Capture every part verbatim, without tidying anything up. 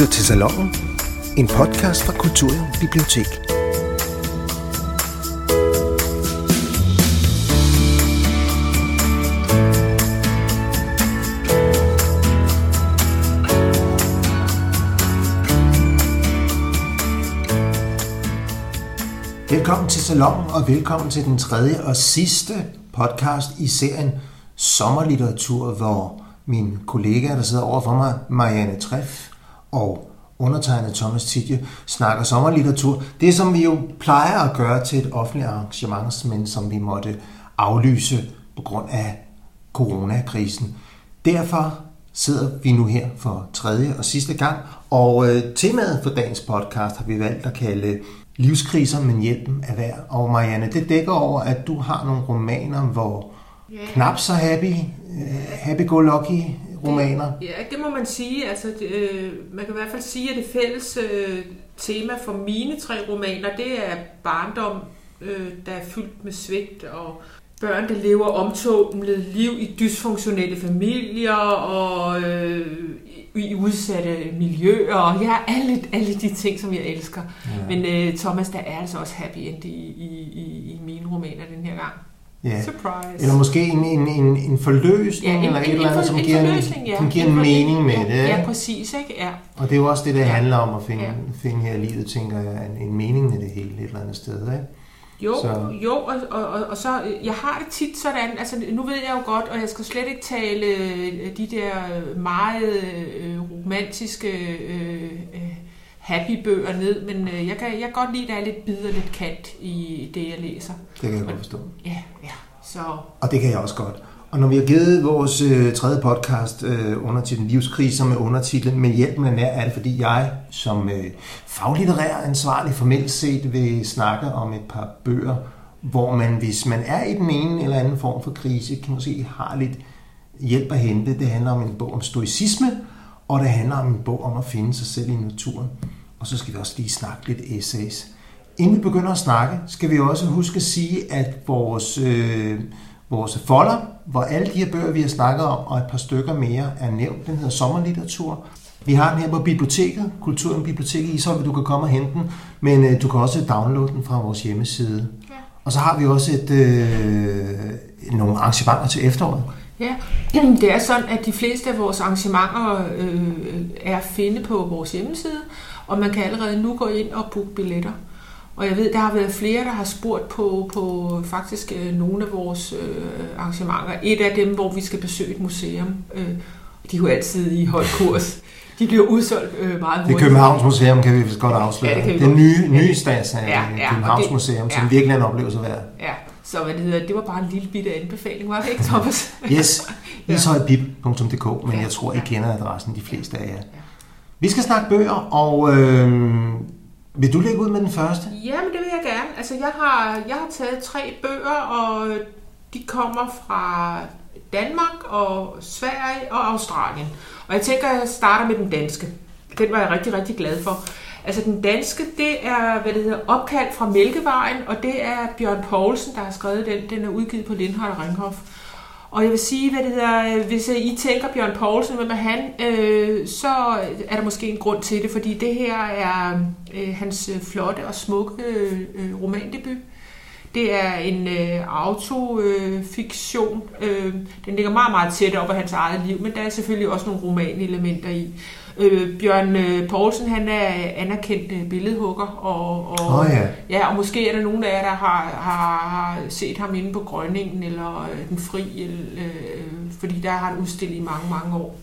lytter til Salonen, en podcast fra Kultur- og Bibliotek. Velkommen til Salonen, og velkommen til den tredje og sidste podcast i serien Sommerlitteratur, hvor min kollega, der sidder overfor mig, Marianne Treff, og undertegnet Thomas Tidje, snakker sommerlitteratur. Det, som vi jo plejer at gøre til et offentligt arrangement, men som vi måtte aflyse på grund af coronakrisen. Derfor sidder vi nu her for tredje og sidste gang, og temaet for dagens podcast har vi valgt at kalde Livskriser, men hjælpen er værd. Og Marianne, det dækker over, at du har nogle romaner, hvor yeah. knap så happy, happy-go-lucky romaner. Det, ja, det må man sige. Altså, det, man kan i hvert fald sige, at det fælles øh, tema for mine tre romaner, det er barndom, øh, der er fyldt med svigt, og børn, der lever omtumlet liv i dysfunktionelle familier, og øh, i udsatte miljøer, og ja, alle, alle de ting, som jeg elsker. Ja. Men øh, Thomas, der er altså også happy end i, i, i, i mine romaner den her gang. Ja. Surprise. Eller måske en, en, en, en forløsning, ja, en, eller et en, eller andet, som en giver, en, ja. giver en mening med det. Ja, præcis. Ikke? Ja. Og det er jo også det, der ja. handler om at finde, ja. finde her livet, tænker jeg, en, en mening med det hele et eller andet sted. Ikke? Jo, så. jo og, og, og, og så, jeg har det tit sådan, altså nu ved jeg jo godt, og jeg skal slet ikke tale de der meget øh, romantiske øh, happy-bøger ned, men øh, jeg, kan, jeg kan godt lide, at der er lidt bid og lidt kant i det, jeg læser. Det kan jeg godt forstå. Ja, ja. Så. Og det kan jeg også godt. Og når vi har givet vores øh, tredje podcast øh, undertitlen Livskriser med undertitlen Men hjælpen er nær, er det fordi jeg som øh, faglitterær ansvarlig formelt set vil snakke om et par bøger, hvor man, hvis man er i den ene eller anden form for krise, kan man sige, har lidt hjælp at hente. Det handler om en bog om stoicisme, og det handler om en bog om at finde sig selv i naturen. Og så skal vi også lige snakke lidt essays. Inden vi begynder at snakke, skal vi også huske at sige, at vores... Øh, Vores folder, hvor alle de her bøger, vi har snakket om, og et par stykker mere, er nævnt. Den hedder Sommerlitteratur. Vi har den her på biblioteket, Kultur- og Bibliotek i Ishøj, hvor du kan komme og hente den, men øh, du kan også downloade den fra vores hjemmeside. Ja. Og så har vi også et, øh, nogle arrangementer til efteråret. Ja, det er sådan, at de fleste af vores arrangementer øh, er at finde på vores hjemmeside, og man kan allerede nu gå ind og booke billetter. Og jeg ved, der har været flere, der har spurgt på, på faktisk øh, nogle af vores øh, arrangementer. Et af dem, hvor vi skal besøge et museum. Øh, de er jo altid i høj kurs. De bliver udsolgt øh, meget hurtigt. Det Københavns Museum kan vi godt afsløre. Ja, det, det nye, nye stads af ja, ja, Københavns det, Museum, som ja. virkelig er en oplevelse værd. Ja, så hvad det hedder, det var bare en lille bitte anbefaling, var det ikke, Thomas? Yes, ishøjbib punktum d k, men ja. jeg tror, I kender adressen, de fleste af jer. Ja. Vi skal snakke bøger, og... Øh, vil du lægge ud med den første? Jamen, det vil jeg gerne. Altså, jeg har, jeg har taget tre bøger, og de kommer fra Danmark og Sverige og Australien. Og jeg tænker, at jeg starter med den danske. Den var jeg rigtig, rigtig glad for. Altså, den danske, det er, hvad det hedder, Opkaldt fra Mælkevejen, og det er Bjørn Poulsen, der har skrevet den. Den er udgivet på Lindhardt og Ringhof. Og jeg vil sige, hvad det hedder, hvis I tænker Bjørn Poulsen, hvem er han, øh, så er der måske en grund til det, fordi det her er øh, hans flotte og smukke øh, romandebut. Det er en øh, autofiktion. Øh, den ligger meget, meget tæt op af hans eget liv, men der er selvfølgelig også nogle romanelementer i. Øh, Bjørn øh, Poulsen, han er anerkendt øh, billedhugger, og, og, oh, ja. Ja, og måske er der nogen af jer, der har, har, har set ham inde på Grønningen eller øh, Den Fri, øh, øh, fordi der har han udstillet i mange, mange år.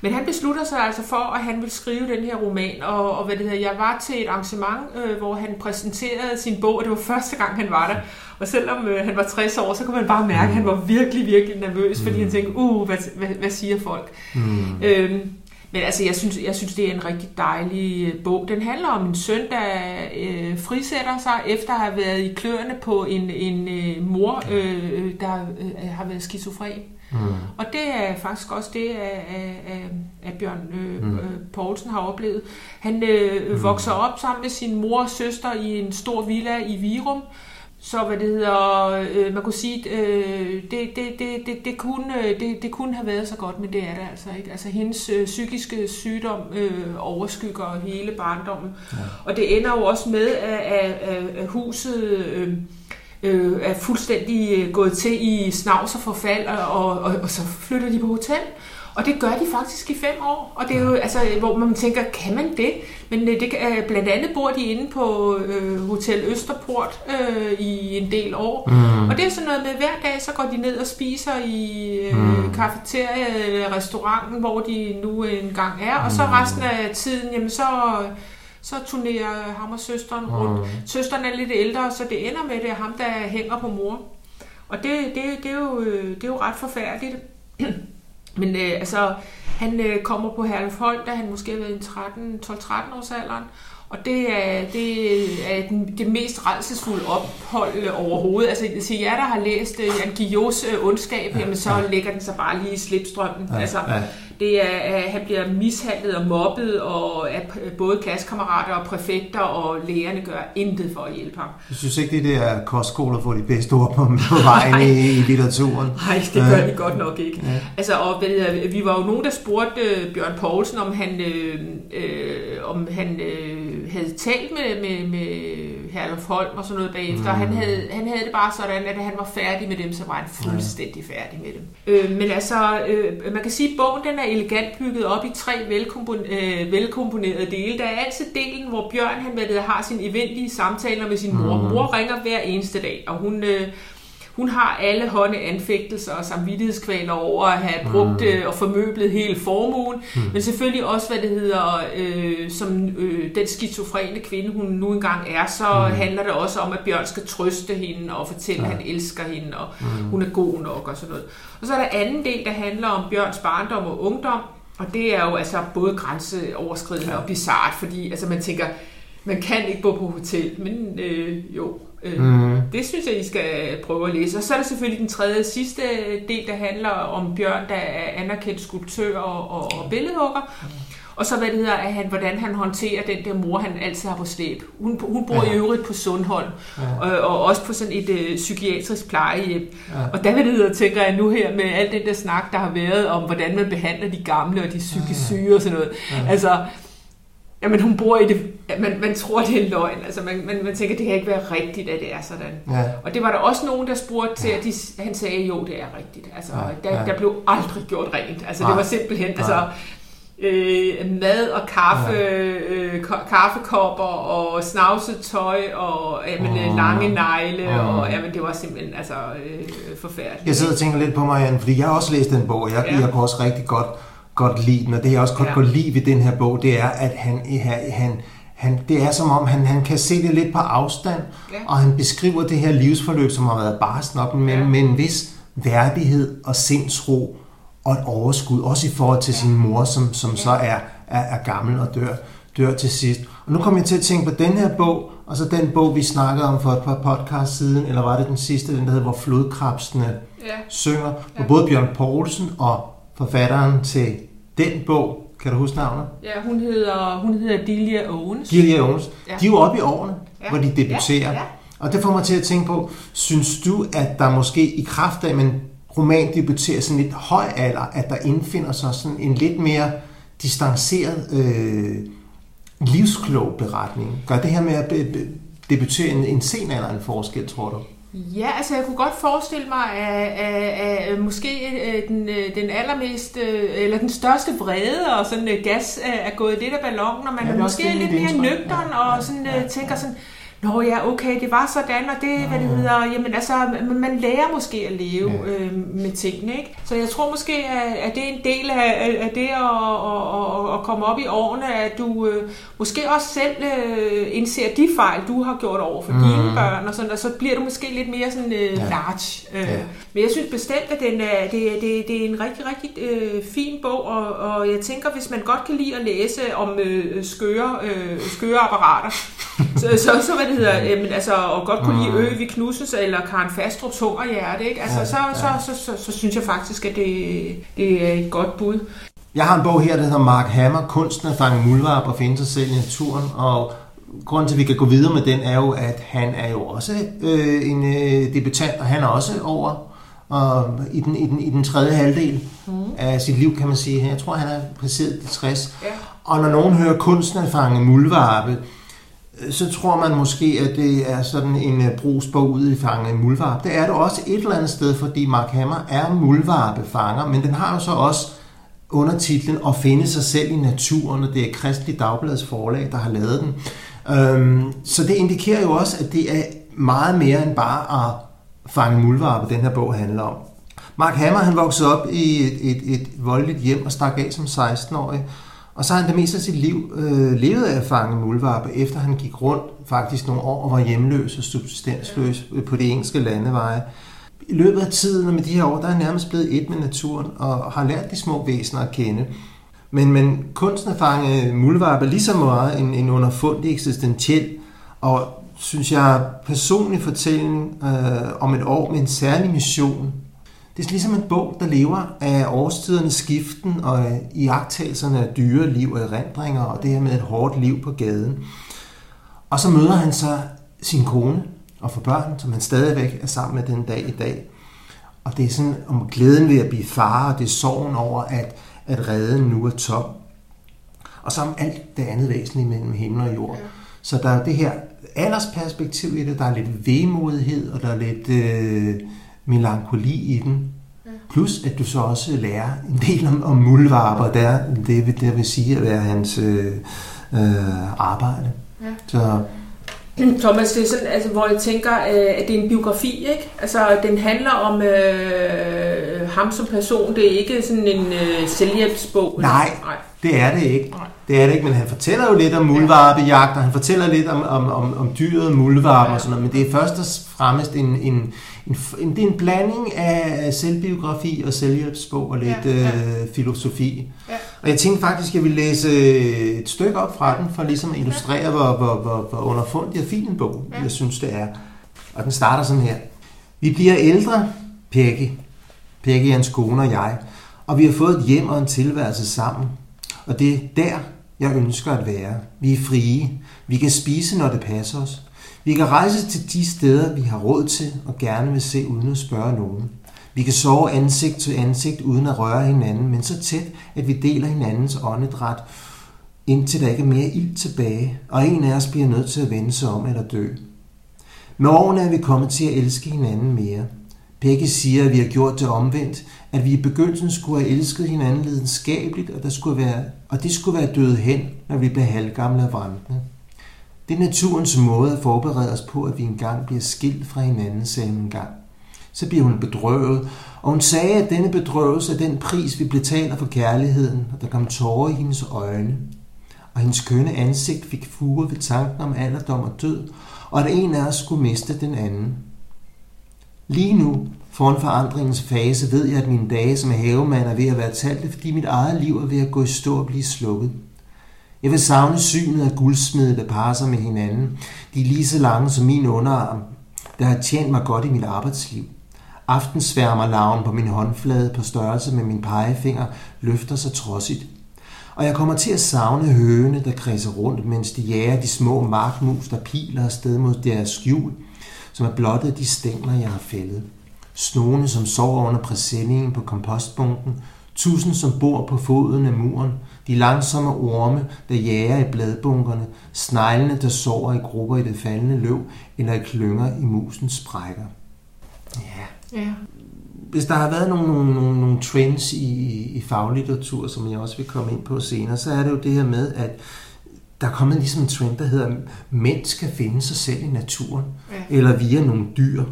Men han beslutter sig altså for, at han ville skrive den her roman, og, og hvad det hedder, jeg var til et arrangement, øh, hvor han præsenterede sin bog, og det var første gang, han var der. Og selvom øh, han var tres år, så kunne man bare mærke, at han var virkelig, virkelig nervøs, mm. fordi han tænkte, uh, hvad, hvad, hvad siger folk? Mm. Øhm, Men altså, jeg synes, jeg synes, det er en rigtig dejlig bog. Den handler om en søn, der øh, frisætter sig efter at have været i kløerne på en, en øh, mor, øh, der øh, har været skizofren. Mm. Og det er faktisk også det, at Bjørn øh, mm. Poulsen har oplevet. Han øh, mm. vokser op sammen med sin mor og søster i en stor villa i Virum, Så hvad det hedder, øh, man kunne sige, øh, det, det, det, det, det, kunne, det, det kunne have været så godt, men det er det altså ikke. Altså hendes øh, psykiske sygdom øh, overskygger hele barndommen. Ja. Og det ender jo også med, at, at, at huset øh, øh, er fuldstændig gået til i snavs og forfald, og, og, og, og så flytter de på hotel. Og det gør de faktisk i fem år, og det er jo altså, hvor man tænker, kan man det? Men det, blandt andet bor de inde på øh, Hotel Østerport øh, i en del år, mm. og det er sådan noget med, hver dag så går de ned og spiser i øh, cafeteria, restauranten, hvor de nu engang er, og så resten af tiden, jamen så... så turnerer ham og søsteren rundt. Mm. Søsteren er lidt ældre, så det ender med, det er ham, der hænger på mor. Og det, det, det, er, jo, det er jo ret forfærdeligt. Men øh, altså, han øh, kommer på Herluf Holm, da han måske har været i tolv-tretten års alderen, og det er, det er den, det mest rædselsfulde ophold overhovedet. Altså, jeg siger, jer, der har læst øh, Jan Guillous øh, ondskab, ja, jamen, så ja. Lægger den sig bare lige i slipstrømmen. Ja, altså, ja. Det er, at han bliver mishandlet og mobbet, og at både klassekammerater og præfekter og lærerne gør intet for at hjælpe ham. Jeg synes ikke, det der kostskoler får de bedste ord på, på vejen nej, i litteraturen. Nej, det gør de godt nok ikke. Ja. Altså, og vi var jo nogen, der spurgte Bjørn Poulsen, om han, øh, øh, om han øh, havde talt med, med, med Herluf Holm og sådan noget bagefter. Mm. Han, havde, han havde det bare sådan, at han var færdig med dem, så var han fuldstændig ja. færdig med dem. Øh, men altså, øh, man kan sige, at bogen den er elegant bygget op i tre velkompon- øh, velkomponerede dele. Der er altid delen, hvor Bjørn han med det, har sine eventlige samtaler med sin mor. Mm. Mor ringer hver eneste dag, og hun, øh, hun har alle hånde anfægtelser og samvittighedskvaler over at have brugt øh, og formøblet hele formuen. Mm. Men selvfølgelig også, hvad det hedder, øh, som øh, den skizofrene kvinde, hun nu engang er, så mm. handler det også om, at Bjørn skal trøste hende og fortælle, ja. at han elsker hende, og mm. hun er god nok og sådan noget. Og så er der anden del, der handler om Bjørns barndom og ungdom, og det er jo altså både grænseoverskridende ja. og bizart, fordi altså, man tænker, man kan ikke bo på hotel, men øh, jo, øh, mm. det synes jeg, I skal prøve at læse. Og så er der selvfølgelig den tredje og sidste del, der handler om Bjørn, der er anerkendt skulptør og, og, og billedhugger. Og så hvad det hedder, at han, hvordan han håndterer den der mor, han altid har på slæb. Hun, hun bor ja. i øvrigt på Sundholm, ja. og, og også på sådan et ø, psykiatrisk plejehjem. Ja. Og der hvad det hedder, tænker jeg nu her med al den der snak, der har været om, hvordan man behandler de gamle og de psykisk syge og sådan noget. Ja. Altså, jamen hun bor i det, man, man tror det er løgn, altså man, man, man tænker, det kan ikke være rigtigt, at det er sådan. Ja. Og det var der også nogen, der spurgte til, at de, han sagde, jo det er rigtigt. Altså, ja. der, der blev aldrig gjort rent. Altså ja. det var simpelthen, ja. altså... Øh, mad og kaffe, ja. øh, kaffekopper og snavset tøj og jamen, mm. lange negle mm. og jamen, det var simpelthen altså, øh, forfærdeligt. Jeg sidder og tænker lidt på Marianne, fordi jeg har også læst den bog, og jeg, ja. jeg kunne også rigtig godt, godt lide den, og det jeg også godt ja. kunne lide ved den her bog, det er, at han, han, han, det er som om, han, han kan se det lidt på afstand, ja. og han beskriver det her livsforløb, som har været barsten op, men ja. med en vis værdighed og sindsro, og et overskud, også i forhold til sin mor, som, som så er, er, er gammel og dør, dør til sidst. Og nu kommer jeg til at tænke på den her bog, og så den bog, vi snakkede om for et par podcast siden, eller var det den sidste, den der hedder, hvor flodkrebsene ja. synger, hvor både Bjørn Poulsen og forfatteren til den bog, kan du huske navnet? Ja, hun hedder, hun hedder Delia Owels. Delia Owels. Ja. De er jo oppe i årene, ja. hvor de debuterer. Ja. Ja. Og det får mig til at tænke på, synes du, at der måske i kraft af, men roman debuterer sådan lidt høj alder, at der indfinder sig sådan en lidt mere distanceret øh, livsklog beretning. Gør det her med at be- be- debutere en, en sen alder en forskel, tror du? Ja, altså jeg kunne godt forestille mig, at, at, at måske den, den allermest, eller den største vrede og sådan gas er gået lidt af ballonen, og man ja, er måske er lidt mere nøgtern ja, og sådan, ja, ja, tænker sådan, nå ja, okay, det var sådan, og det, hvad det hedder, jamen altså, man lærer måske at leve ja. øh, med tingene, ikke? Så jeg tror måske, at, at det er en del af, af det at, at, at komme op i årene, at du øh, måske også selv øh, indser de fejl, du har gjort over for mm. dine børn, og, sådan, og så bliver du måske lidt mere sådan øh, ja. large. Øh. Ja. Men jeg synes bestemt, at den er, det, det, det er en rigtig, rigtig øh, fin bog, og, og jeg tænker, hvis man godt kan lide at læse om øh, skøre, øh, skøre apparater, så, så, så hvad det hedder, men altså, og godt kunne lide Øvig Knudsens eller Karen Fastrups Hungerhjerte, ikke? Altså, ja, så, ja. Så, så, så, så synes jeg faktisk, at det, det er et godt bud. Jeg har en bog her, der hedder Mark Hammer, Kunsten at fange muldvarpe og finde sig selv i naturen, og grunden til, at vi kan gå videre med den, er jo, at han er jo også øh, en øh, debutant, og han er også over og i, den, i, den, i den tredje halvdel mm. af sit liv, kan man sige. Jeg tror, han er præciseret i tres. Yeah. Og når nogen hører Kunsten at fange muldvarpe, så tror man måske, at det er sådan en brugsbog ude i fange muldvarpe. Det er det også et eller andet sted, fordi Mark Hammer er muldvarpefanger, men den har jo så også undertitlen At finde sig selv i naturen, og det er Kristelig Dagblads forlag, der har lavet den. Så det indikerer jo også, at det er meget mere end bare at fange muldvarpe, den her bog handler om. Mark Hammer, han voksede op i et, et, et voldeligt hjem og stak af som seksten-årig, og så har han det meste af sit liv øh, levet af at fange muldvarpe, efter han gik rundt faktisk nogle år og var hjemløs og subsistensløs på de engelske landeveje. I løbet af tiden og med de her år, der er nærmest blevet et med naturen og har lært de små væsener at kende. Men, men kunsten at fange muldvarpe er lige så meget en, en underfundig eksistentiel og, synes jeg, personlig fortælling øh, om et år med en særlig mission. Det er ligesom en bog, der lever af årstidernes skiften og iagttagelserne af dyre liv og erindringer og det her med et hårdt liv på gaden. Og så møder han så sin kone og får børn, som han stadigvæk er sammen med den dag i dag. Og det er sådan om glæden ved at blive far, og det er sorgen over, at, at reden nu er tom. Og så om alt det andet væsentlige mellem himmel og jord. Så der er det her aldersperspektiv i det, der er lidt vemodighed, og der er lidt... Øh, melankoli i den. Plus at du så også lærer en del om, om muldvarper, der, det, der vil sige at være hans øh, arbejde. Ja. Så. Thomas, det er sådan, altså, hvor jeg tænker, at det er en biografi, ikke? Altså, den handler om øh, ham som person. Det er ikke sådan en øh, selvhjælpsbog. Nej, Nej, det er det ikke. Nej. Det er det ikke, men han fortæller jo lidt om muldvarpejagt, og han fortæller lidt om, om, om, om dyret muldvarpe ja. og sådan noget, men det er først og fremmest en, en En, det er en blanding af selvbiografi og selvhjælpsbog og lidt ja, ja. Øh, filosofi. Ja. Og jeg tænkte faktisk, at jeg ville læse et stykke op fra den, for ligesom at illustrere, hvor, hvor, hvor, hvor underfundig og fin en bog, ja. jeg synes, det er. Og den starter sådan her. Vi bliver ældre, Peggy. Peggy, hans kone og jeg. Og vi har fået et hjem og en tilværelse sammen. Og det er der, jeg ønsker at være. Vi er frie. Vi kan spise, når det passer os. Vi kan rejse til de steder, vi har råd til og gerne vil se uden at spørge nogen. Vi kan sove ansigt til ansigt uden at røre hinanden, men så tæt, at vi deler hinandens åndedræt, indtil der ikke er mere ild tilbage, og en af os bliver nødt til at vende sig om eller dø. Med årene er vi kommet til at elske hinanden mere. Peggy siger, at vi har gjort det omvendt, at vi i begyndelsen skulle have elsket hinanden lidenskabeligt, og, der skulle være, og det skulle være døde hen, når vi blev halvgamle og vrantende. Det er naturens måde at forberede os på, at vi engang bliver skilt fra hinanden, sagde hun engang. Så bliver hun bedrøvet, og hun sagde, at denne bedrøvelse er den pris, vi betaler for kærligheden, og der kom tårer i hendes øjne. Og hendes kønne ansigt fik fuger ved tanken om alderdom og død, og at en af os skulle miste den anden. Lige nu, foran forandringens fase, ved jeg, at mine dage som havemand er ved at være talte, fordi mit eget liv er ved at gå i stå og blive slukket. Jeg vil savne synet af guldsmede, der parer sig med hinanden. De er lige så lange som min underarm, der har tjent mig godt i mit arbejdsliv. Aftensværmerlarven på min håndflade på størrelse med min pegefinger løfter sig trodsigt. Og jeg kommer til at savne høgene, der kredser rundt, mens de jager de små markmus, der piler afsted mod deres skjul, som er blottet af de stængler, jeg har fældet. Snogene, som sover under præsendingen på kompostbunken, tusind, som bor på foden af muren, de langsomme orme, der jager i bladbunkerne, sneglene, der sover i grupper i det faldende løv, eller i klynger i musens sprækker. Ja. ja. Hvis der har været nogle, nogle, nogle, nogle trends i, i faglitteratur, som jeg også vil komme ind på senere, så er det jo det her med, at der er kommet ligesom en trend, der hedder, at mænd skal finde sig selv i naturen, ja. eller via nogle dyr.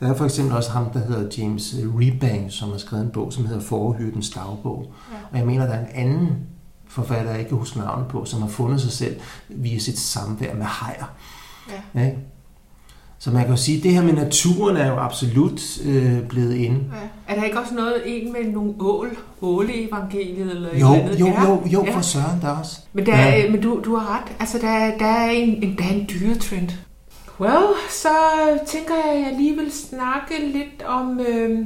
Der er for eksempel også ham, der hedder James Rebang, som har skrevet en bog, som hedder Fårehyrdens Dagbog. Ja. Og jeg mener, der er en anden forfatter, jeg ikke kan huske navnet på, som har fundet sig selv via sit samvær med hajer. Ja. Ja, så man kan jo sige, at det her med naturen er jo absolut øh, blevet inde. Ja. Er der ikke også noget en med nogle ål? Åle-evangeliet eller jo, et eller andet? Jo, jo, jo, ja. for søren der også. Men, der, ja. men du, du har ret. Altså, der, der, er, en, en, der er en dyretrend. Well, så tænker jeg, at jeg lige vil snakke lidt om øh,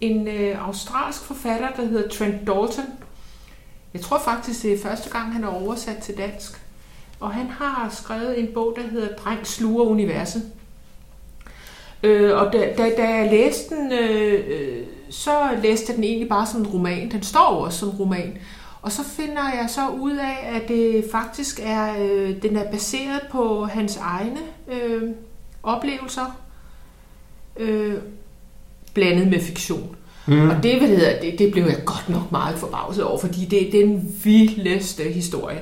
en øh, australsk forfatter, der hedder Trent Dalton. Jeg tror faktisk, det er første gang, han er oversat til dansk. Og han har skrevet en bog, der hedder Dreng sluger universet. Øh, og da, da, da jeg læste den, øh, så læste jeg den egentlig bare som en roman. Den står også som roman. Og så finder jeg så ud af, at det faktisk er, øh, den er baseret på hans egne øh, oplevelser, øh, blandet med fiktion. Mm. Og det, det, det blev jeg godt nok meget forbavset over, fordi det er den vildeste historie.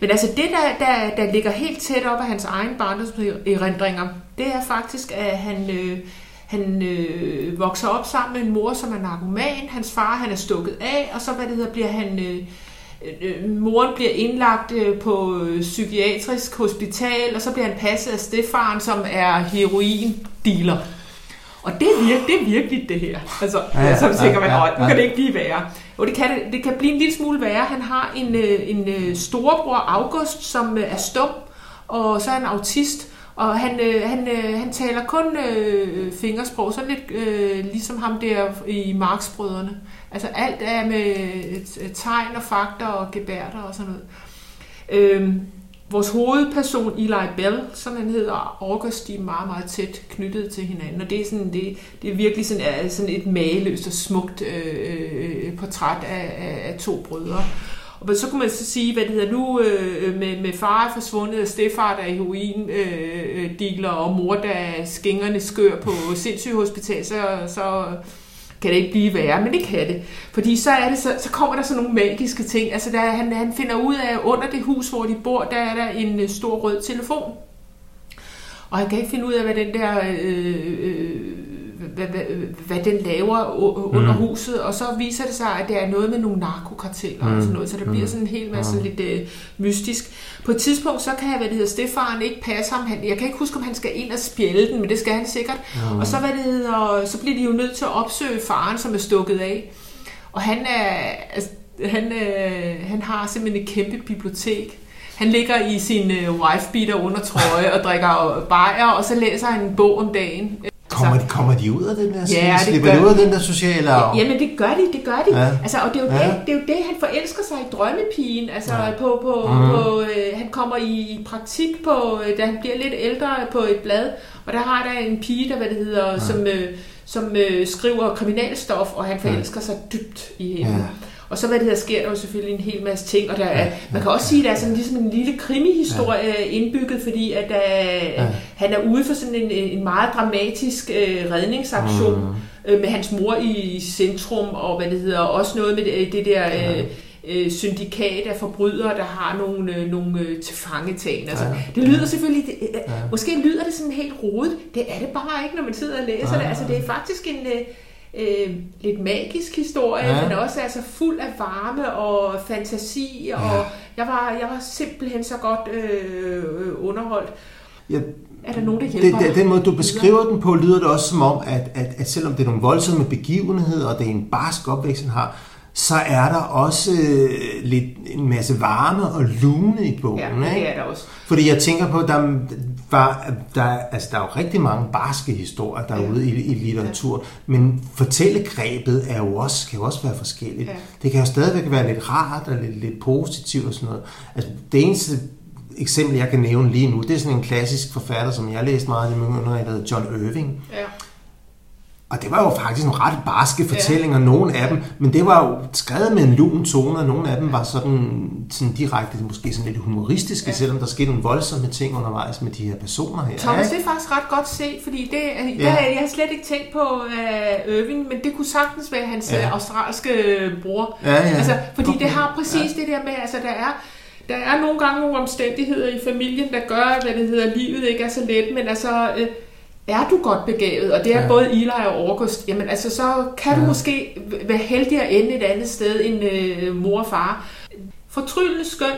Men altså det, der, der, der ligger helt tæt op af hans egen barndomserindringer, det er faktisk, at han, øh, han øh, vokser op sammen med en mor, som er narkoman. Hans far, han er stukket af, og så hvad det hedder, bliver han, øh, øh, moren bliver indlagt øh, på psykiatrisk hospital, og så bliver han passet af stedfaren, som er heroin-dealer. Og det er, virkelig, det er virkelig det her. Altså, ja, ja, så tænker man, ja, ja, ja. Nu kan det ikke blive værre. Og det kan, det kan blive en lille smule værre. Han har en, en storebror, August, som er stum, og så er han autist. Og han, han, han taler kun øh, fingersprog, sådan lidt øh, ligesom ham der i Marxbrødrene. Altså alt er med tegn og fakter og gebærder og sådan noget. Øhm, vores hovedperson, Eli Bell, som han hedder, og August, de er meget, meget tæt knyttet til hinanden. Og det er, sådan, det, det er virkelig sådan, er sådan et mageløst og smukt øh, portræt af, af, af to brødre. Og så kunne man så sige, hvad det hedder nu, øh, med, med far er forsvundet, og stedfar, der er heroin-dealer, øh, og mor, der er skængerne skør på sindssygehospital, så, så kan det ikke blive værre, men det kan det. Fordi så, er det, så, så kommer der sådan nogle magiske ting. Altså der, han, han finder ud af, under det hus, hvor de bor, der er der en stor rød telefon. Og han kan ikke finde ud af, hvad den der... Øh, øh, Hvad, hvad, hvad den laver under mm. huset, og så viser det sig, at det er noget med nogle narkokarteller mm. og sådan noget, så der mm. bliver sådan en hel masse mm. lidt øh, mystisk. På et tidspunkt, så kan jeg, hvad det hedder, stedfaren ikke passe ham. Han, jeg kan ikke huske, om han skal ind og spjælde den, men det skal han sikkert. Mm. Og så, hvad det hedder, så bliver de jo nødt til at opsøge faren, som er stukket af. Og han, er, altså, han, øh, han har simpelthen et kæmpe bibliotek. Han ligger i sin øh, wifebeater under trøje og drikker bajer, og så læser han en bog om dagen. Kommer de, kommer de ud af den der, ja, slipper de ud af den der sociale arv? Jamen det gør de, det gør de. Ja. Altså, og det er, jo ja. det, det er jo det, han forelsker sig i drømmepigen. Altså, ja. på, på, mm. på, øh, han kommer i praktik, på, da han bliver lidt ældre, på et blad, og der har der en pige, der hvad det hedder, ja. som, øh, som øh, skriver kriminalstof, og han forelsker ja. sig dybt i hende. Ja. Og så hvad det hedder, sker der jo selvfølgelig en hel masse ting, og der er, man kan også sige, at der er sådan ligesom en lille krimihistorie ja. indbygget, fordi at der, ja. han er ude for sådan en, en meget dramatisk uh, redningsaktion mm. uh, med hans mor i centrum, og hvad det hedder, også noget med det, det der uh, uh, syndikat af forbrydere, der har nogle, uh, nogle uh, tilfangetagende. Altså, ja. Det lyder selvfølgelig, det, uh, ja. måske lyder det sådan helt rodet, det er det bare ikke, når man sidder og læser ja. det. Altså det er faktisk en... Uh, Øh, lidt magisk historie, ja. men også altså fuld af varme og fantasi, ja. og jeg var, jeg var simpelthen så godt øh, underholdt. Ja, er der nogen, der hjælper det, det, den måde, du beskriver den på, lyder det også som om, at, at, at selvom det er nogle voldsomme begivenheder, og det er en barsk opvækst, han har, så er der også øh, lidt en masse varme og lune i bogen. Ja, det er der også. Fordi jeg tænker på, at der, var, der, altså, der er jo rigtig mange barske historier derude ja. i, i litteratur, ja. men fortællegrebet er jo også, kan jo også være forskelligt. Ja. Det kan jo stadigvæk være lidt rart og lidt, lidt positivt og sådan noget. Altså, det eneste eksempel, jeg kan nævne lige nu, det er sådan en klassisk forfatter, som jeg læste meget i mine yngre, der hedder John Irving. Ja. Og det var jo faktisk nogle ret barske fortællinger, ja. nogle af dem, men det var jo skrevet med en lun tone, og nogle af dem var sådan, sådan direkte, måske sådan lidt humoristiske, ja. selvom der skete nogle voldsomme ting undervejs med de her personer her. Thomas, det er faktisk ret godt set, fordi det, ja. der, jeg har slet ikke tænkt på uh, Irving, men det kunne sagtens være hans ja. australske bror. Ja, ja. Altså, fordi okay. det har præcis ja. det der med, altså der er... Der er nogle gange nogle omstændigheder i familien, der gør, hvad det hedder, livet ikke er så let, men altså... Uh, er du godt begavet, og det er ja. både Eli og August, jamen altså så kan ja. du måske være heldig at ende et andet sted end øh, mor og far. Fortryllende skøn,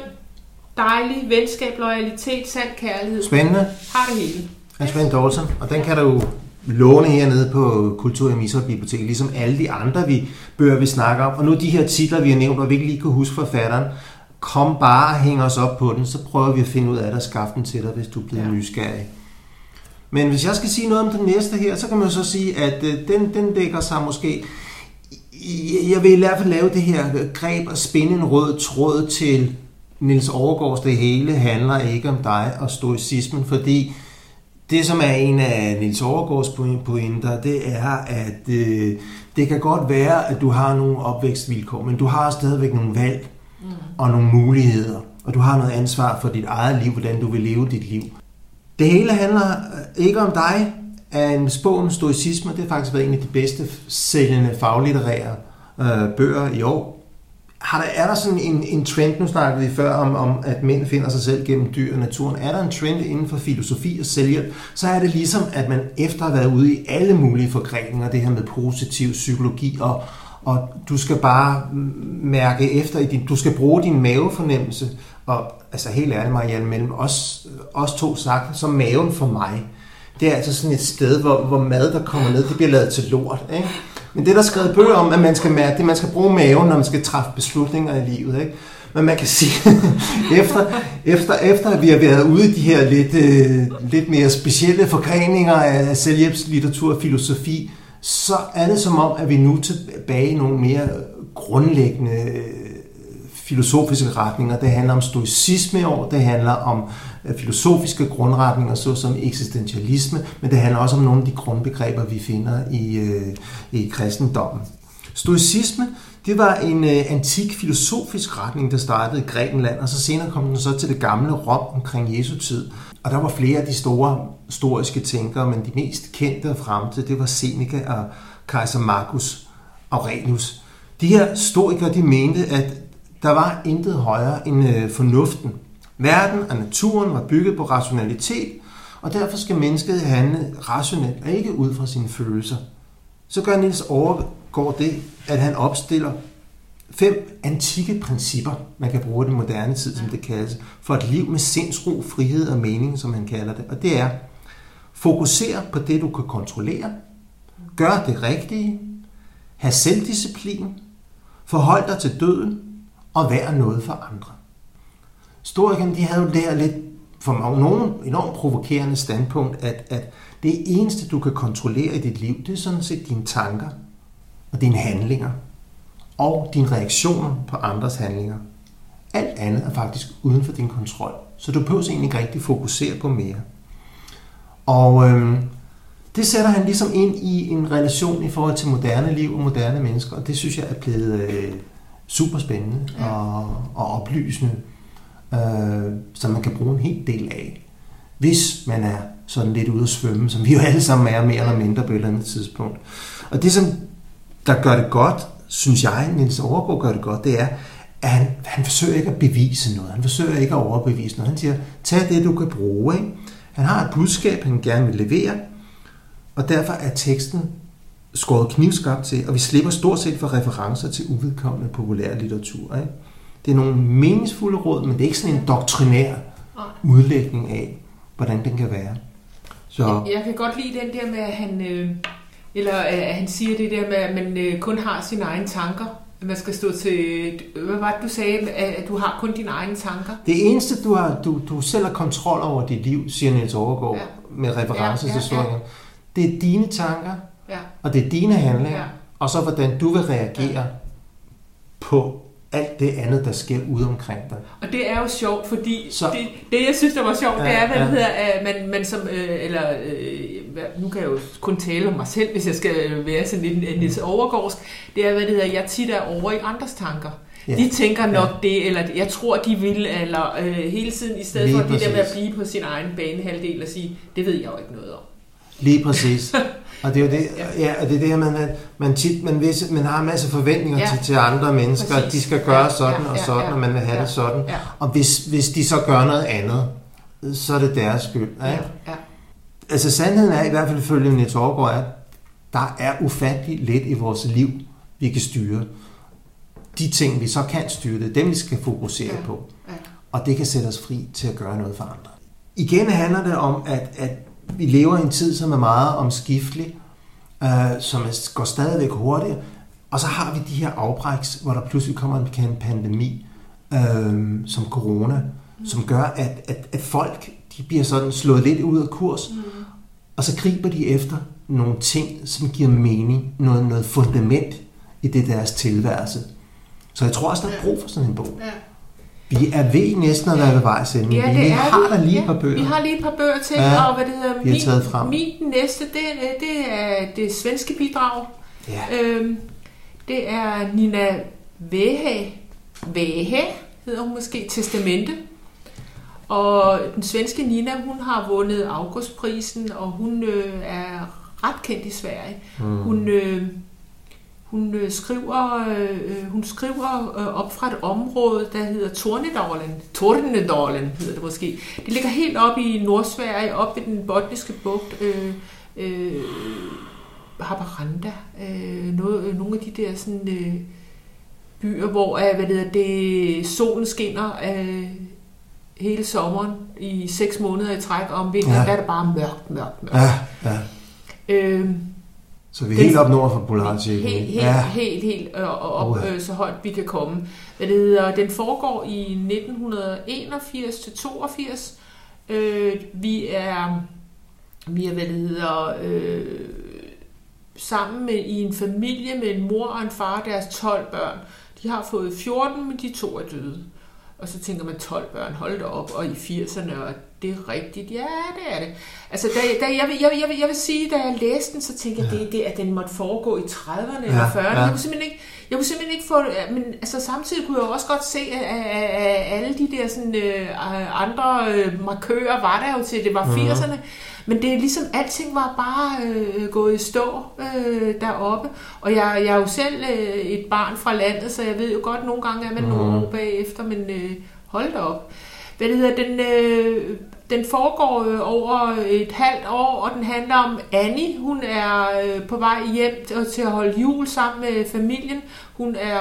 dejlig, venskab, loyalitet, sand kærlighed. Spændende. Har det hele. Ja, spændende Dalton, og den kan du låne hernede på Kultur- og Bibliotek, ligesom alle de andre vi bør vi snakker om. Og nu de her titler, vi har nævnt, og vi ikke lige kunne huske forfatteren, kom bare og hæng os op på den, så prøver vi at finde ud af det og skaffe den til dig, hvis du bliver ja. nysgerrig. Men hvis jeg skal sige noget om den næste her, så kan man så sige, at den, den dækker sig måske... Jeg vil i hvert fald lave det her greb og spænde en rød tråd til Nils Overgaards Det hele handler ikke om dig og stoicismen, fordi det, som er en af Nils Overgaards pointer, det er, at øh, det kan godt være, at du har nogle opvækstvilkår, men du har stadigvæk nogle valg og nogle muligheder, og du har noget ansvar for dit eget liv, hvordan du vil leve dit liv. Det hele handler ikke om dig er en spå om stoicisme. Det har faktisk været en af de bedste sælgende faglitterære øh, bøger i år. Har der, er der sådan en, en trend, nu snakkede vi før om, om, at mænd finder sig selv gennem dyr og naturen. Er der en trend inden for filosofi og selvhjælp, så er det ligesom, at man efter at have været ude i alle mulige forgreninger, det her med positiv psykologi, og, og du skal bare mærke efter, i din, du skal bruge din mavefornemmelse, og altså helt ærligt, Marianne, mellem os, os to sagt, så maven for mig, det er altså sådan et sted, hvor, hvor mad, der kommer ned, det bliver lavet til lort, ikke? Men det er der skrevet bøger om, at man skal mærke det, man skal bruge maven, når man skal træffe beslutninger i livet, ikke? Men man kan sige, efter, efter, efter at vi har været ude i de her lidt, øh, lidt mere specielle forgreninger af selvhjælpslitteratur og filosofi, så er det som om, at vi nu er tilbage i nogle mere grundlæggende øh, filosofiske retninger. Det handler om stoicisme i år, det handler om filosofiske grundretninger, såsom eksistentialisme, men det handler også om nogle af de grundbegreber, vi finder i, øh, i kristendommen. Stoicisme, det var en øh, antik filosofisk retning, der startede i Grækenland, og så senere kom den så til det gamle Rom omkring Jesu tid. Og der var flere af de store historiske tænkere, men de mest kendte og fremtidige, det var Seneca og kejser Marcus Aurelius. De her stoikere, de mente, at der var intet højere end øh, fornuften. Verden og naturen var bygget på rationalitet, og derfor skal mennesket handle rationelt og ikke ud fra sine følelser. Så gør Nils Overgaard det, at han opstiller fem antikke principper, man kan bruge i den moderne tid, som det kaldes, for et liv med sindsro, frihed og mening, som han kalder det. Og det er, fokusere på det, du kan kontrollere, gør det rigtige, have selvdisciplin, forhold dig til døden og vær noget for andre. Historikerne, de havde jo det her lidt, for nogen enormt provokerende standpunkt, at, at det eneste, du kan kontrollere i dit liv, det er sådan set dine tanker og dine handlinger og dine reaktioner på andres handlinger. Alt andet er faktisk uden for din kontrol, så du behøver egentlig ikke rigtig fokusere på mere. Og øhm, det sætter han ligesom ind i en relation i forhold til moderne liv og moderne mennesker, og det synes jeg er blevet øh, superspændende og, og oplysende, som man kan bruge en hel del af, hvis man er sådan lidt ude at svømme, som vi jo alle sammen er mere eller mindre på et eller andet tidspunkt. Og det, som der gør det godt, synes jeg, Nils Overgaard gør det godt, det er, at han, han forsøger ikke at bevise noget. Han forsøger ikke at overbevise noget. Han siger, tag det, du kan bruge. Ikke? Han har et budskab, han gerne vil levere, og derfor er teksten skåret knivskarpt til, og vi slipper stort set for referencer til uvedkommende populær litteratur, ikke? Det er nogle meningsfulde råd, men det er ikke sådan en doktrinær udlægning af, hvordan den kan være. Så jeg kan godt lide den der med, at han, øh, eller, at han siger det der med, at man øh, kun har sine egne tanker. Man skal stå til, øh, hvad var det, du sagde, at du har kun dine egne tanker? Det eneste, du, har, du, du selv har kontrol over dit liv, siger Nils Overgaard, ja. Med referencer til ja, ja, ja. Det er dine tanker, ja. Og det er dine handlinger, ja. Og så hvordan du vil reagere ja. På alt det andet, der sker ude omkring dig. Og det er jo sjovt, fordi så, det, det, jeg synes, der var sjovt, ja, det er, hvad ja. Det hedder, at man, man som, øh, eller, øh, nu kan jeg jo kun tale om mig selv, hvis jeg skal være sådan lidt Nils Overgaardsk, det er, hvad det hedder, jeg tit er over i andres tanker. Ja. De tænker nok ja. Det, eller jeg tror, de vil, eller øh, hele tiden, i stedet lige for det der med at blive på sin egen banehalvdel og sige, det ved jeg jo ikke noget om. Lige præcis. Og det er jo det, ja, og det er det her, man, man tit, man, vis, man har en masse forventninger ja. til, til andre mennesker, at de skal gøre sådan ja, ja, og sådan, ja, ja, og man vil have ja, det sådan. Ja. Og hvis, hvis de så gør noget andet, så er det deres skyld. Ja? Ja, ja. Altså sandheden er, i hvert fald følge Nils Overgaard, at der er ufatteligt lidt i vores liv, vi kan styre. De ting, vi så kan styre, det er dem, vi skal fokusere ja, på. Ja. Og det kan sætte os fri til at gøre noget for andre. Igen handler det om, at, at vi lever i en tid, som er meget omskiftelig, øh, som går stadigvæk hurtigere, og så har vi de her afbræks, hvor der pludselig kommer en pandemi øh, som corona, mm. som gør, at, at, at folk de bliver sådan slået lidt ud af kurs, mm. og så griber de efter nogle ting, som giver mening, noget, noget fundament i det deres tilværelse. Så jeg tror også, der er brug for sådan en bog. Ja. Vi er ved næsten at være ved vejs ende. Ja, vi har vi. Der lige et par bøger. Vi har lige et par bøger til, ja, og hvad det hedder, min, min næste, det, det er det svenske bidrag. Ja. Øhm, det er Nina Vähe, Væhe hedder hun måske, Testamente. Og den svenske Nina, hun har vundet Augustprisen, og hun øh, er ret kendt i Sverige. Mm. Hun... Øh, Hun skriver, øh, hun skriver øh, op fra et område, der hedder Tornedalen. Tornedalen hedder det måske. Det ligger helt oppe i Nordsverige, oppe ved den botniske bugt. Øh, øh, Haparanda. Øh, noget, nogle af de der sådan, øh, byer, hvor hvad det hedder, det, solen skinner øh, hele sommeren i seks måneder i træk, og om vinteren, ja, der er det bare mørkt, mørkt, mørkt. Ja, ja. Øh, Så vi er helt op nord for Polarcirklen. Helt, helt, ja. helt, helt øh, op øh, så højt vi kan komme. Hvad det hedder, den foregår i nitten enogfirs til toogfirs. Øh, vi er, vi er hvad det hedder, øh, sammen med, i en familie med en mor og en far og deres tolv børn. De har fået fjorten, men de to er døde. Og så tænker man, tolv børn, hold da op, og i firserne, og det er rigtigt, ja, det er det. Altså, da, da, jeg, vil, jeg, vil, jeg, vil, jeg vil sige, da jeg læste den, så tænkte jeg, ja, det er det, at den måtte foregå i trediverne, ja, eller fyrrerne. Ja. Jeg kunne simpelthen ikke, jeg kunne simpelthen ikke få, men altså, samtidig kunne jeg også godt se, at, at alle de der sådan, uh, andre uh, markører var der jo til, det var mm-hmm. firserne. Men det er ligesom, alting var bare øh, gået i stå øh, deroppe. Og jeg, jeg er jo selv øh, et barn fra landet, så jeg ved jo godt, nogle gange er man nogen mm. bagefter, men øh, hold da op. Hvad det hedder, den, øh, den foregår øh, over et halvt år, og den handler om Annie. Hun er øh, på vej hjem til at holde jul sammen med familien. Hun er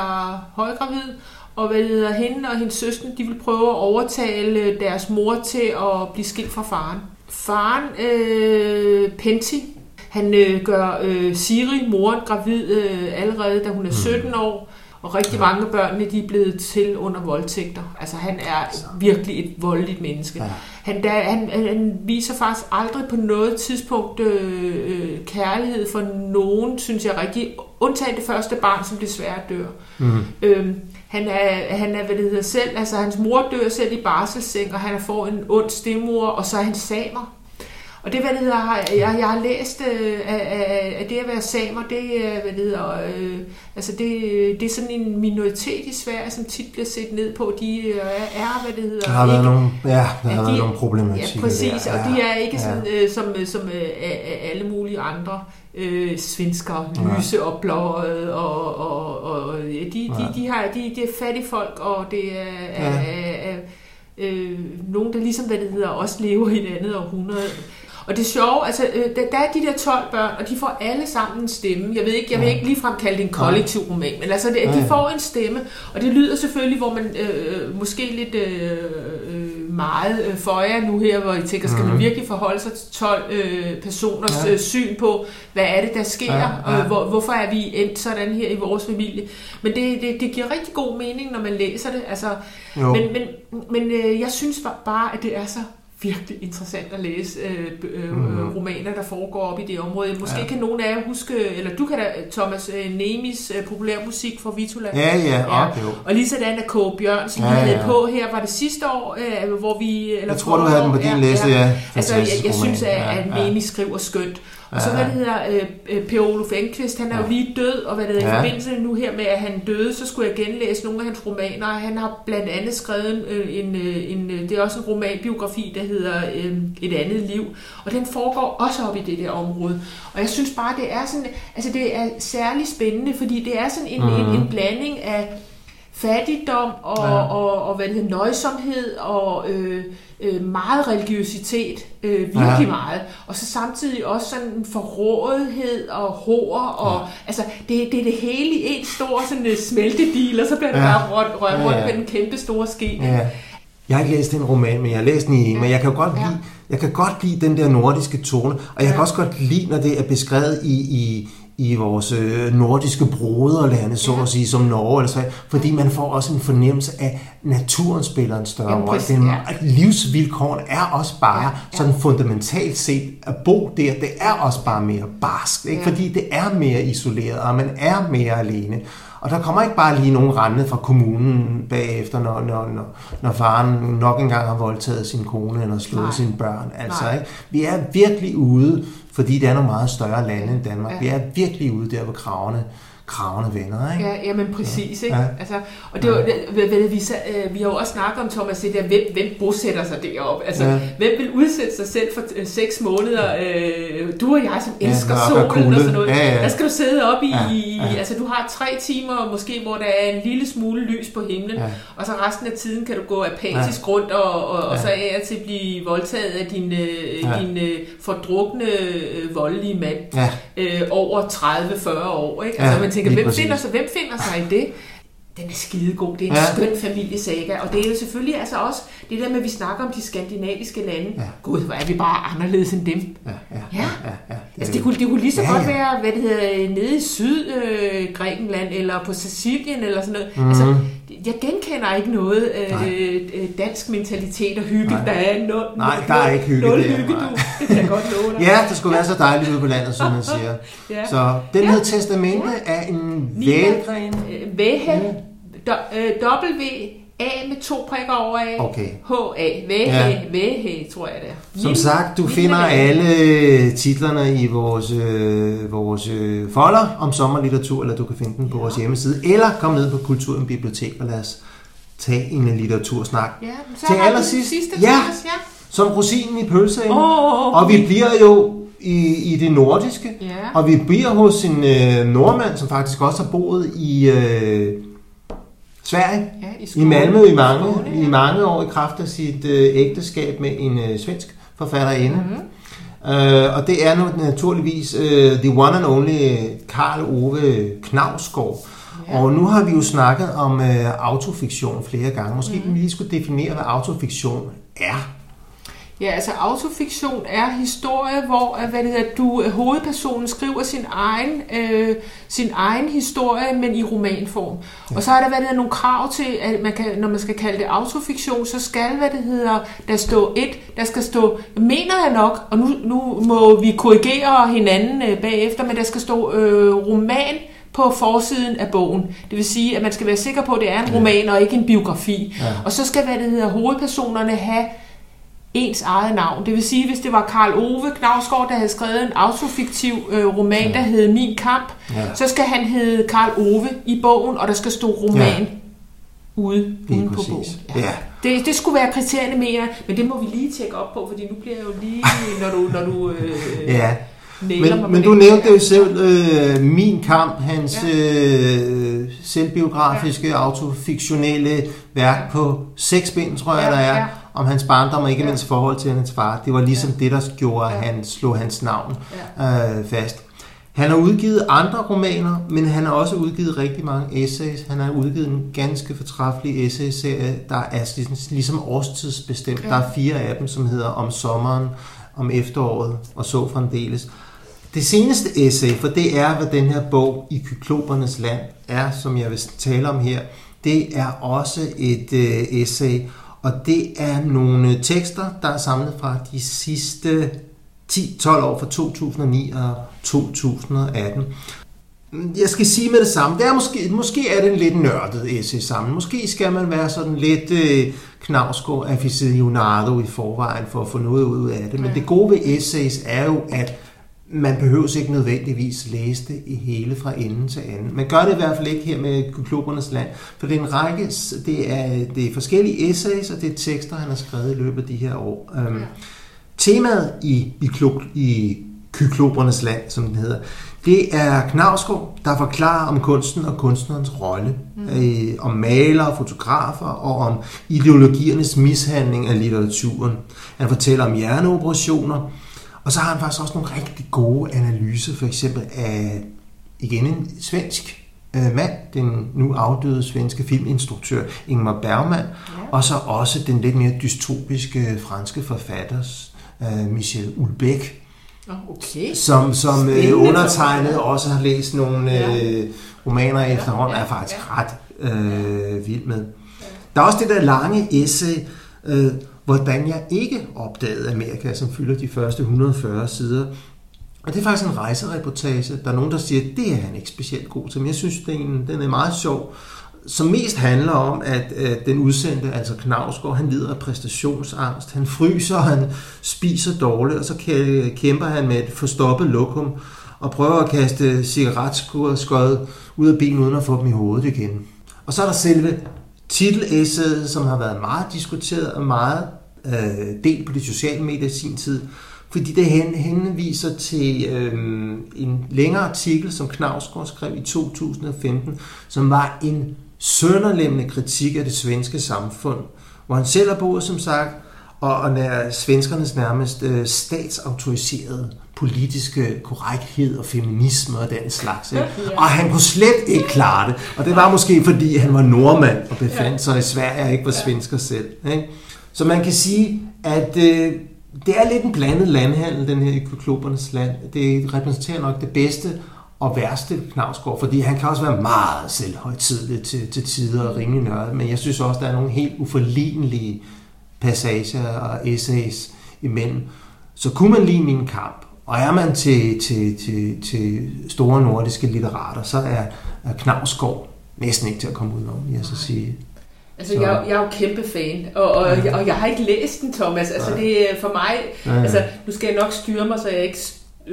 højgravid, og hvad det hedder, hende og hendes søster, de vil prøve at overtale deres mor til at blive skilt fra faren. Faren, øh, Penti, han øh, gør øh, Siri, moren, gravid øh, allerede, da hun er sytten år. Og rigtig mange børnene, de er blevet til under voldtægter. Altså, han er virkelig et voldeligt menneske. Ja. Han, der, han, han viser faktisk aldrig på noget tidspunkt øh, kærlighed for nogen, synes jeg rigtig. Undtagen det første barn, som desværre dør. Mm. Øhm, Han er, han er, hvad det hedder, selv, altså hans mor dør selv i barselsseng, og han får en ond stemor, og så er han samer. Og det, hvad det hedder, jeg, jeg har læst, at det at være samer, det er, hvad det hedder, øh, altså det, det er sådan en minoritet i Sverige, som tit bliver set ned på. De er, hvad det hedder, der har været nogle, ja, der har været nogle problematikker. Ja, præcis, og de er ikke sådan, ja, som, som alle mulige andre. Øh, svenskere, lyse, ja, og blåøjet, og, og, og, og de, de, de, har, de, de er fattige folk, og det er, ja, er, er øh, nogen, der ligesom, hvad det hedder, også lever i et andet århundrede. Og det sjove, altså, øh, der, der er de der tolv børn, og de får alle sammen en stemme. Jeg ved ikke, jeg vil ikke ligefrem kalde det en kollektiv roman, men altså, det, de får en stemme, og det lyder selvfølgelig, hvor man øh, måske lidt øh, meget øh, føjer nu her, hvor I tænker, skal man virkelig forholde sig til tolv øh, personers øh, syn på, hvad er det, der sker, og hvor, hvorfor er vi endt sådan her i vores familie. Men det, det, det giver rigtig god mening, når man læser det. Altså, men men, men øh, jeg synes bare, at det er så virkelig interessant at læse øh, øh, mm-hmm. romaner, der foregår op i det område. Måske ja. kan nogen af jer huske, eller du kan da, Thomas, Niemis øh, populærmusik fra Vitola. Ja, ja, op, jo. Og lige sådan af K. Bjørnsen, vi ja, ja. havde på her, var det sidste år, øh, hvor vi... Eller jeg tror, du havde den på din læse, ja. ja. Altså, jeg, jeg synes, at, at Niemis ja. skriver skønt. Og så, hvad det hedder, øh, Per Olof Enquist, han er jo lige død, og hvad det hedder, i forbindelse nu her med, at han døde, så skulle jeg genlæse nogle af hans romaner. Han har blandt andet skrevet en, en, en det er også en romanbiografi, der hedder øh, Et andet liv, og den foregår også op i det der område. Og jeg synes bare, det er sådan, altså det er særlig spændende, fordi det er sådan en, mm. en, en blanding af fattigdom og, ja. og, og hvad det hedder, nøjsomhed og øh, øh, meget religiøsitet, øh, virkelig ja. meget, og så samtidig også sådan en forrådhed og hår og ja. altså det, det er det hele i en stor sådan smeltedeal, og så bliver det ja. bare rørt rørt ja, ja. med den kæmpe store ske. Ja. Jeg har ikke læst en roman, men jeg har læst den i en, men jeg kan jo godt lide, jeg kan godt lide den der nordiske tone, og jeg kan også godt lide, når det er beskrevet i, i i vores nordiske broderlande, så at sige, som Norge eller Sverige, fordi man får også en fornemmelse af, at naturen spiller en større rolle. Ja. Livsvilkåren er også bare, ja, ja. sådan fundamentalt set, at bo der, det er også bare mere barskt, ikke? Ja. Fordi det er mere isoleret, og man er mere alene. Og der kommer ikke bare lige nogen rendende fra kommunen bagefter, når, når, når, når faren nok engang har voldtaget sin kone eller slået Nej. sine børn. Altså, ikke? Vi er virkelig ude, fordi det er nogle meget større lande end Danmark. Ja. Vi er virkelig ude der, hvor kravene, kravene vender. Ikke? Ja, men præcis. Ja. Ikke? Ja. Altså, og det var, ja. vi, vi har jo også snakket om, Thomas, det der, hvem, hvem bosætter sig deroppe? Altså, ja. Hvem vil udsætte sig selv for seks måneder? Øh, du og jeg, som elsker ja, solen og sådan noget. Ja, ja. Der skal du sidde op i... Ja, ja. Altså, du har tre timer, måske, hvor der er en lille smule lys på himlen, ja. og så resten af tiden kan du gå apatisk ja. rundt og, og, og ja. så af og til blive voldtaget af din, ja. din fordrukne, voldelige mand ja. øh, over tredive fyrre år. Ikke? Altså, ja. man tænker, hvem finder, sig, hvem finder sig i det? Den er skidegod. Det er en ja. skøn familiesaga. Og det er jo selvfølgelig altså også det der med, at vi snakker om de skandinaviske lande. Ja. Gud, hvor er vi bare anderledes end dem. Ja. ja, ja, ja, ja. Altså, det, kunne, det kunne lige så ja, godt ja. være, hvad det hedder, nede i Syd-Grækenland øh, eller på Sicilien eller sådan noget. Mm-hmm. Altså, jeg genkender ikke noget øh, dansk mentalitet og hygge. Nej. Der er no, nej, no, der er ikke hygge. Nul no, hygge, du. Det kan jeg godt love dig. Ja, det skulle være så dejligt ude på landet, som man siger. ja. Så den hed ja. Testamente ja. af en Vægren. Vægren. W-A med to prikker over af. Okay. H-A. Vægren. Ja. Vægren, tror jeg det er. Som sagt, du finder alle titlerne i vores, øh, vores øh, folder om sommerlitteratur, eller du kan finde den på ja. vores hjemmeside, eller kom ned på Kultur- og Bibliotek, og lad os tage en litteratursnak. Ja, så til allersidst, sidste ja, ja. som rosinen i pølseenden. Oh, okay. Og vi bliver jo I, i det nordiske, ja. og vi bliver hos en øh, nordmand, som faktisk også har boet i øh, Sverige, ja, i, i Malmø i mange, Skåne, ja. i mange år i kraft af sit øh, ægteskab med en øh, svensk forfatterinde. Mm-hmm. Øh, og det er nu naturligvis øh, the one and only Karl Ove Knausgård. Ja. Og nu har vi jo snakket om øh, autofiktion flere gange. Måske mm-hmm. vi lige skulle definere, hvad autofiktion er. Ja, altså autofiktion er historie, hvor hvad det hedder, du, hovedpersonen skriver sin egen, øh, sin egen historie, men i romanform. Ja. Og så er der hvad det hedder, nogle krav til, at man kan, når man skal kalde det autofiktion, så skal hvad det hedder, der stå et, der skal stå, mener jeg nok, og nu, nu må vi korrigere hinanden øh, bagefter, men der skal stå øh, roman på forsiden af bogen. Det vil sige, at man skal være sikker på, at det er en roman og ikke en biografi. Ja. Og så skal hvad det hedder, hovedpersonerne have ens eget navn. Det vil sige, hvis det var Karl Ove Knausgård, der havde skrevet en autofiktiv øh, roman, ja. der hed Min Kamp, ja. så skal han hedde Karl Ove i bogen, og der skal stå roman ja. ude, ude på bogen. Ja. Ja. Det, det skulle være kriterierne mere, men det må vi lige tjekke op på, fordi nu bliver jeg jo lige, når du, når du øh, ja. næler mig. Men du nævnte jo selv øh, Min Kamp, hans ja. øh, selvbiografiske, ja. autofiktionelle værk på seks bind, tror jeg, ja, der er. Ja. Om hans barndom og ikke ja. mindst forhold til hans far. Det var ligesom ja. det, der gjorde, at han slog hans navn ja. øh, fast. Han har udgivet andre romaner, men han har også udgivet rigtig mange essays. Han har udgivet en ganske fortræffelig essayserie, der er ligesom årstidsbestemt. Ja. Der er fire af dem, som hedder Om sommeren, Om efteråret og så fremdeles. Det seneste essay, for det er, hvad den her bog I Kyklopernes Land er, som jeg vil tale om her, det er også et øh, essay. Og det er nogle tekster, der er samlet fra de sidste ti tolv år, fra to tusind og ni og to tusind og atten. Jeg skal sige med det samme, det er måske, måske er det en lidt nørdet essay sammen. Måske skal man være sådan lidt øh, Knausgård aficionado i forvejen for at få noget ud af det. Men ja. det gode ved essays er jo, at man behøver ikke nødvendigvis læse det i hele fra ende til anden. Man gør det i hvert fald ikke her med Kyklopernes Land, for det er en række, det er, det er forskellige essays, og det er tekster, han har skrevet i løbet af de her år. Øhm, ja. Temaet i, i, i Kyklopernes Land, som den hedder, det er Knausgård, der forklarer om kunsten og kunstnerens rolle, mm. øh, om malere, fotografer og om ideologiernes mishandling af litteraturen. Han fortæller om hjerneoperationer, og så har han faktisk også nogle rigtig gode analyser, for eksempel af, igen, en svensk øh, mand, den nu afdøde svenske filminstruktør Ingmar Bergman, ja. og så også den lidt mere dystopiske franske forfatter øh, Michel Houellebecq, okay. som, som øh, undertegnet også har læst nogle øh, romaner ja. efterhånden, er faktisk ja. ret øh, vild med. Ja. Der er også det der lange essay, øh, Hvordan jeg ikke opdagede Amerika, som fylder de første hundrede og fyrre sider. Og det er faktisk en rejsereportage. Der er nogen, der siger, at det er han ikke specielt god til, men jeg synes, den, den er meget sjov. Som mest handler om, at øh, den udsendte, altså Knausgård, han lider af præstationsangst. Han fryser, han spiser dårligt, og så kæmper han med et forstoppet lokum og prøver at kaste cigaretskod ud af benen, uden at få dem i hovedet igen. Og så er der selve titelæsset, som har været meget diskuteret og meget øh, delt på de sociale medier i sin tid, fordi det henviser til øh, en længere artikel, som Knausgård skrev i to tusind og femten, som var en sønderlemmende kritik af det svenske samfund, hvor han selv har boet, som sagt, og, og nær, svenskernes nærmest øh, statsautoriserede politiske korrekthed og feminisme og den slags. Ikke? Og han kunne slet ikke klare det. Og det var måske, fordi han var nordmand og befandt sig i Sverige og ikke var svensker selv. Ikke? Så man kan sige, at øh, det er lidt en blandet landhandel, den her i Kyklopernes Land. Det repræsenterer nok det bedste og værste Knausgård, fordi han kan også være meget selvhøjtidlig til, til tider og rimelig nørdet, men jeg synes også, der er nogle helt uforlignelige passager og essays imellem. Så kunne man lide Min Kamp, og er man til, til, til, til store nordiske litterater, så er, er Knausgård næsten ikke til at komme udenom, jeg så sige. Altså, jeg, jeg er jo kæmpe fan, og, og, ja. jeg, og jeg har ikke læst den, Thomas. Altså, ja. det er for mig... Ja, ja. Altså, nu skal jeg nok styre mig, så jeg ikke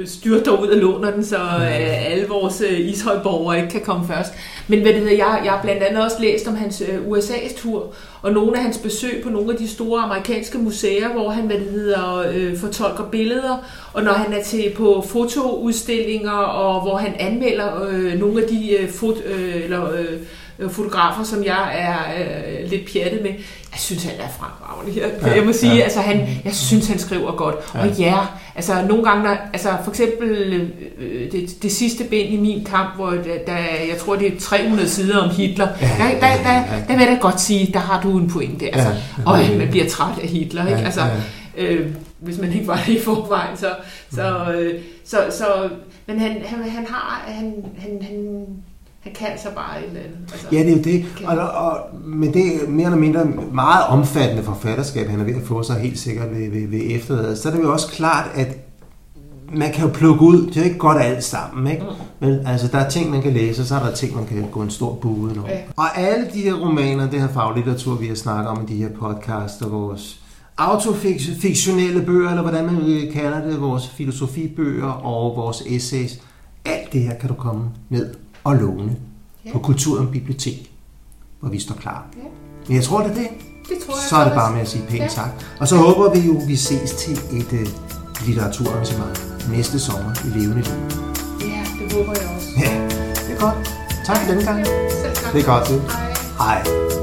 styrter ud og låner den, så ja. alle vores Ishøj-borgere ikke kan komme først. Men hvad det hedder, jeg, jeg har blandt andet også læst om hans U S A's tur, og nogle af hans besøg på nogle af de store amerikanske museer, hvor han, hvad det hedder, øh, fortolker billeder, og når han er til på fotoudstillinger, og hvor han anmelder øh, nogle af de øh, fot... Øh, eller, øh, fotografer, som jeg er øh, lidt pjattet med. Jeg synes, han er fremragende her. Ja, jeg må sige, ja. altså han, jeg synes, han skriver godt. Ja. Og ja, altså nogle gange, der, altså for eksempel øh, det, det sidste bind i Min Kamp, hvor der, der, jeg tror, det er tre hundrede sider om Hitler. Ja, der, der, der, der, der vil jeg da godt sige, der har du en pointe. Altså, ja, og øh, man bliver træt af Hitler. Ikke? Altså, øh, hvis man ikke var det i forvejen, så... så, øh, så, så men han, han, han har... Han, han, han, Han kan så bare et eller andet. Altså, ja, det er jo det. Og, og, men det er mere eller mindre meget omfattende forfatterskab, han er ved at få sig helt sikkert ved, ved, ved efterladet. Så er det jo også klart, at man kan jo plukke ud. Det er jo ikke godt alt sammen, ikke? Mm. Men altså, der er ting, man kan læse, og så er der ting, man kan gå en stor bue over. Ja. Og alle de her romaner, det her faglitteratur, vi har snakket om i de her podcaster, vores autofiktionelle bøger, eller hvordan man kalder det, vores filosofibøger og vores essays, alt det her kan du komme ned og låne yeah. på Kultur- og Bibliotek, hvor vi står klar. Yeah. Men jeg tror, det er det. Det tror jeg, så er det bare med at sige pænt yeah. tak. Og så håber vi jo, at vi ses til et uh, litteraturarrangement næste sommer i Levende Liv. Ja, yeah, det håber jeg også. Ja, det er godt. Tak for denne gang. Det er godt. Det. Hej. Hej.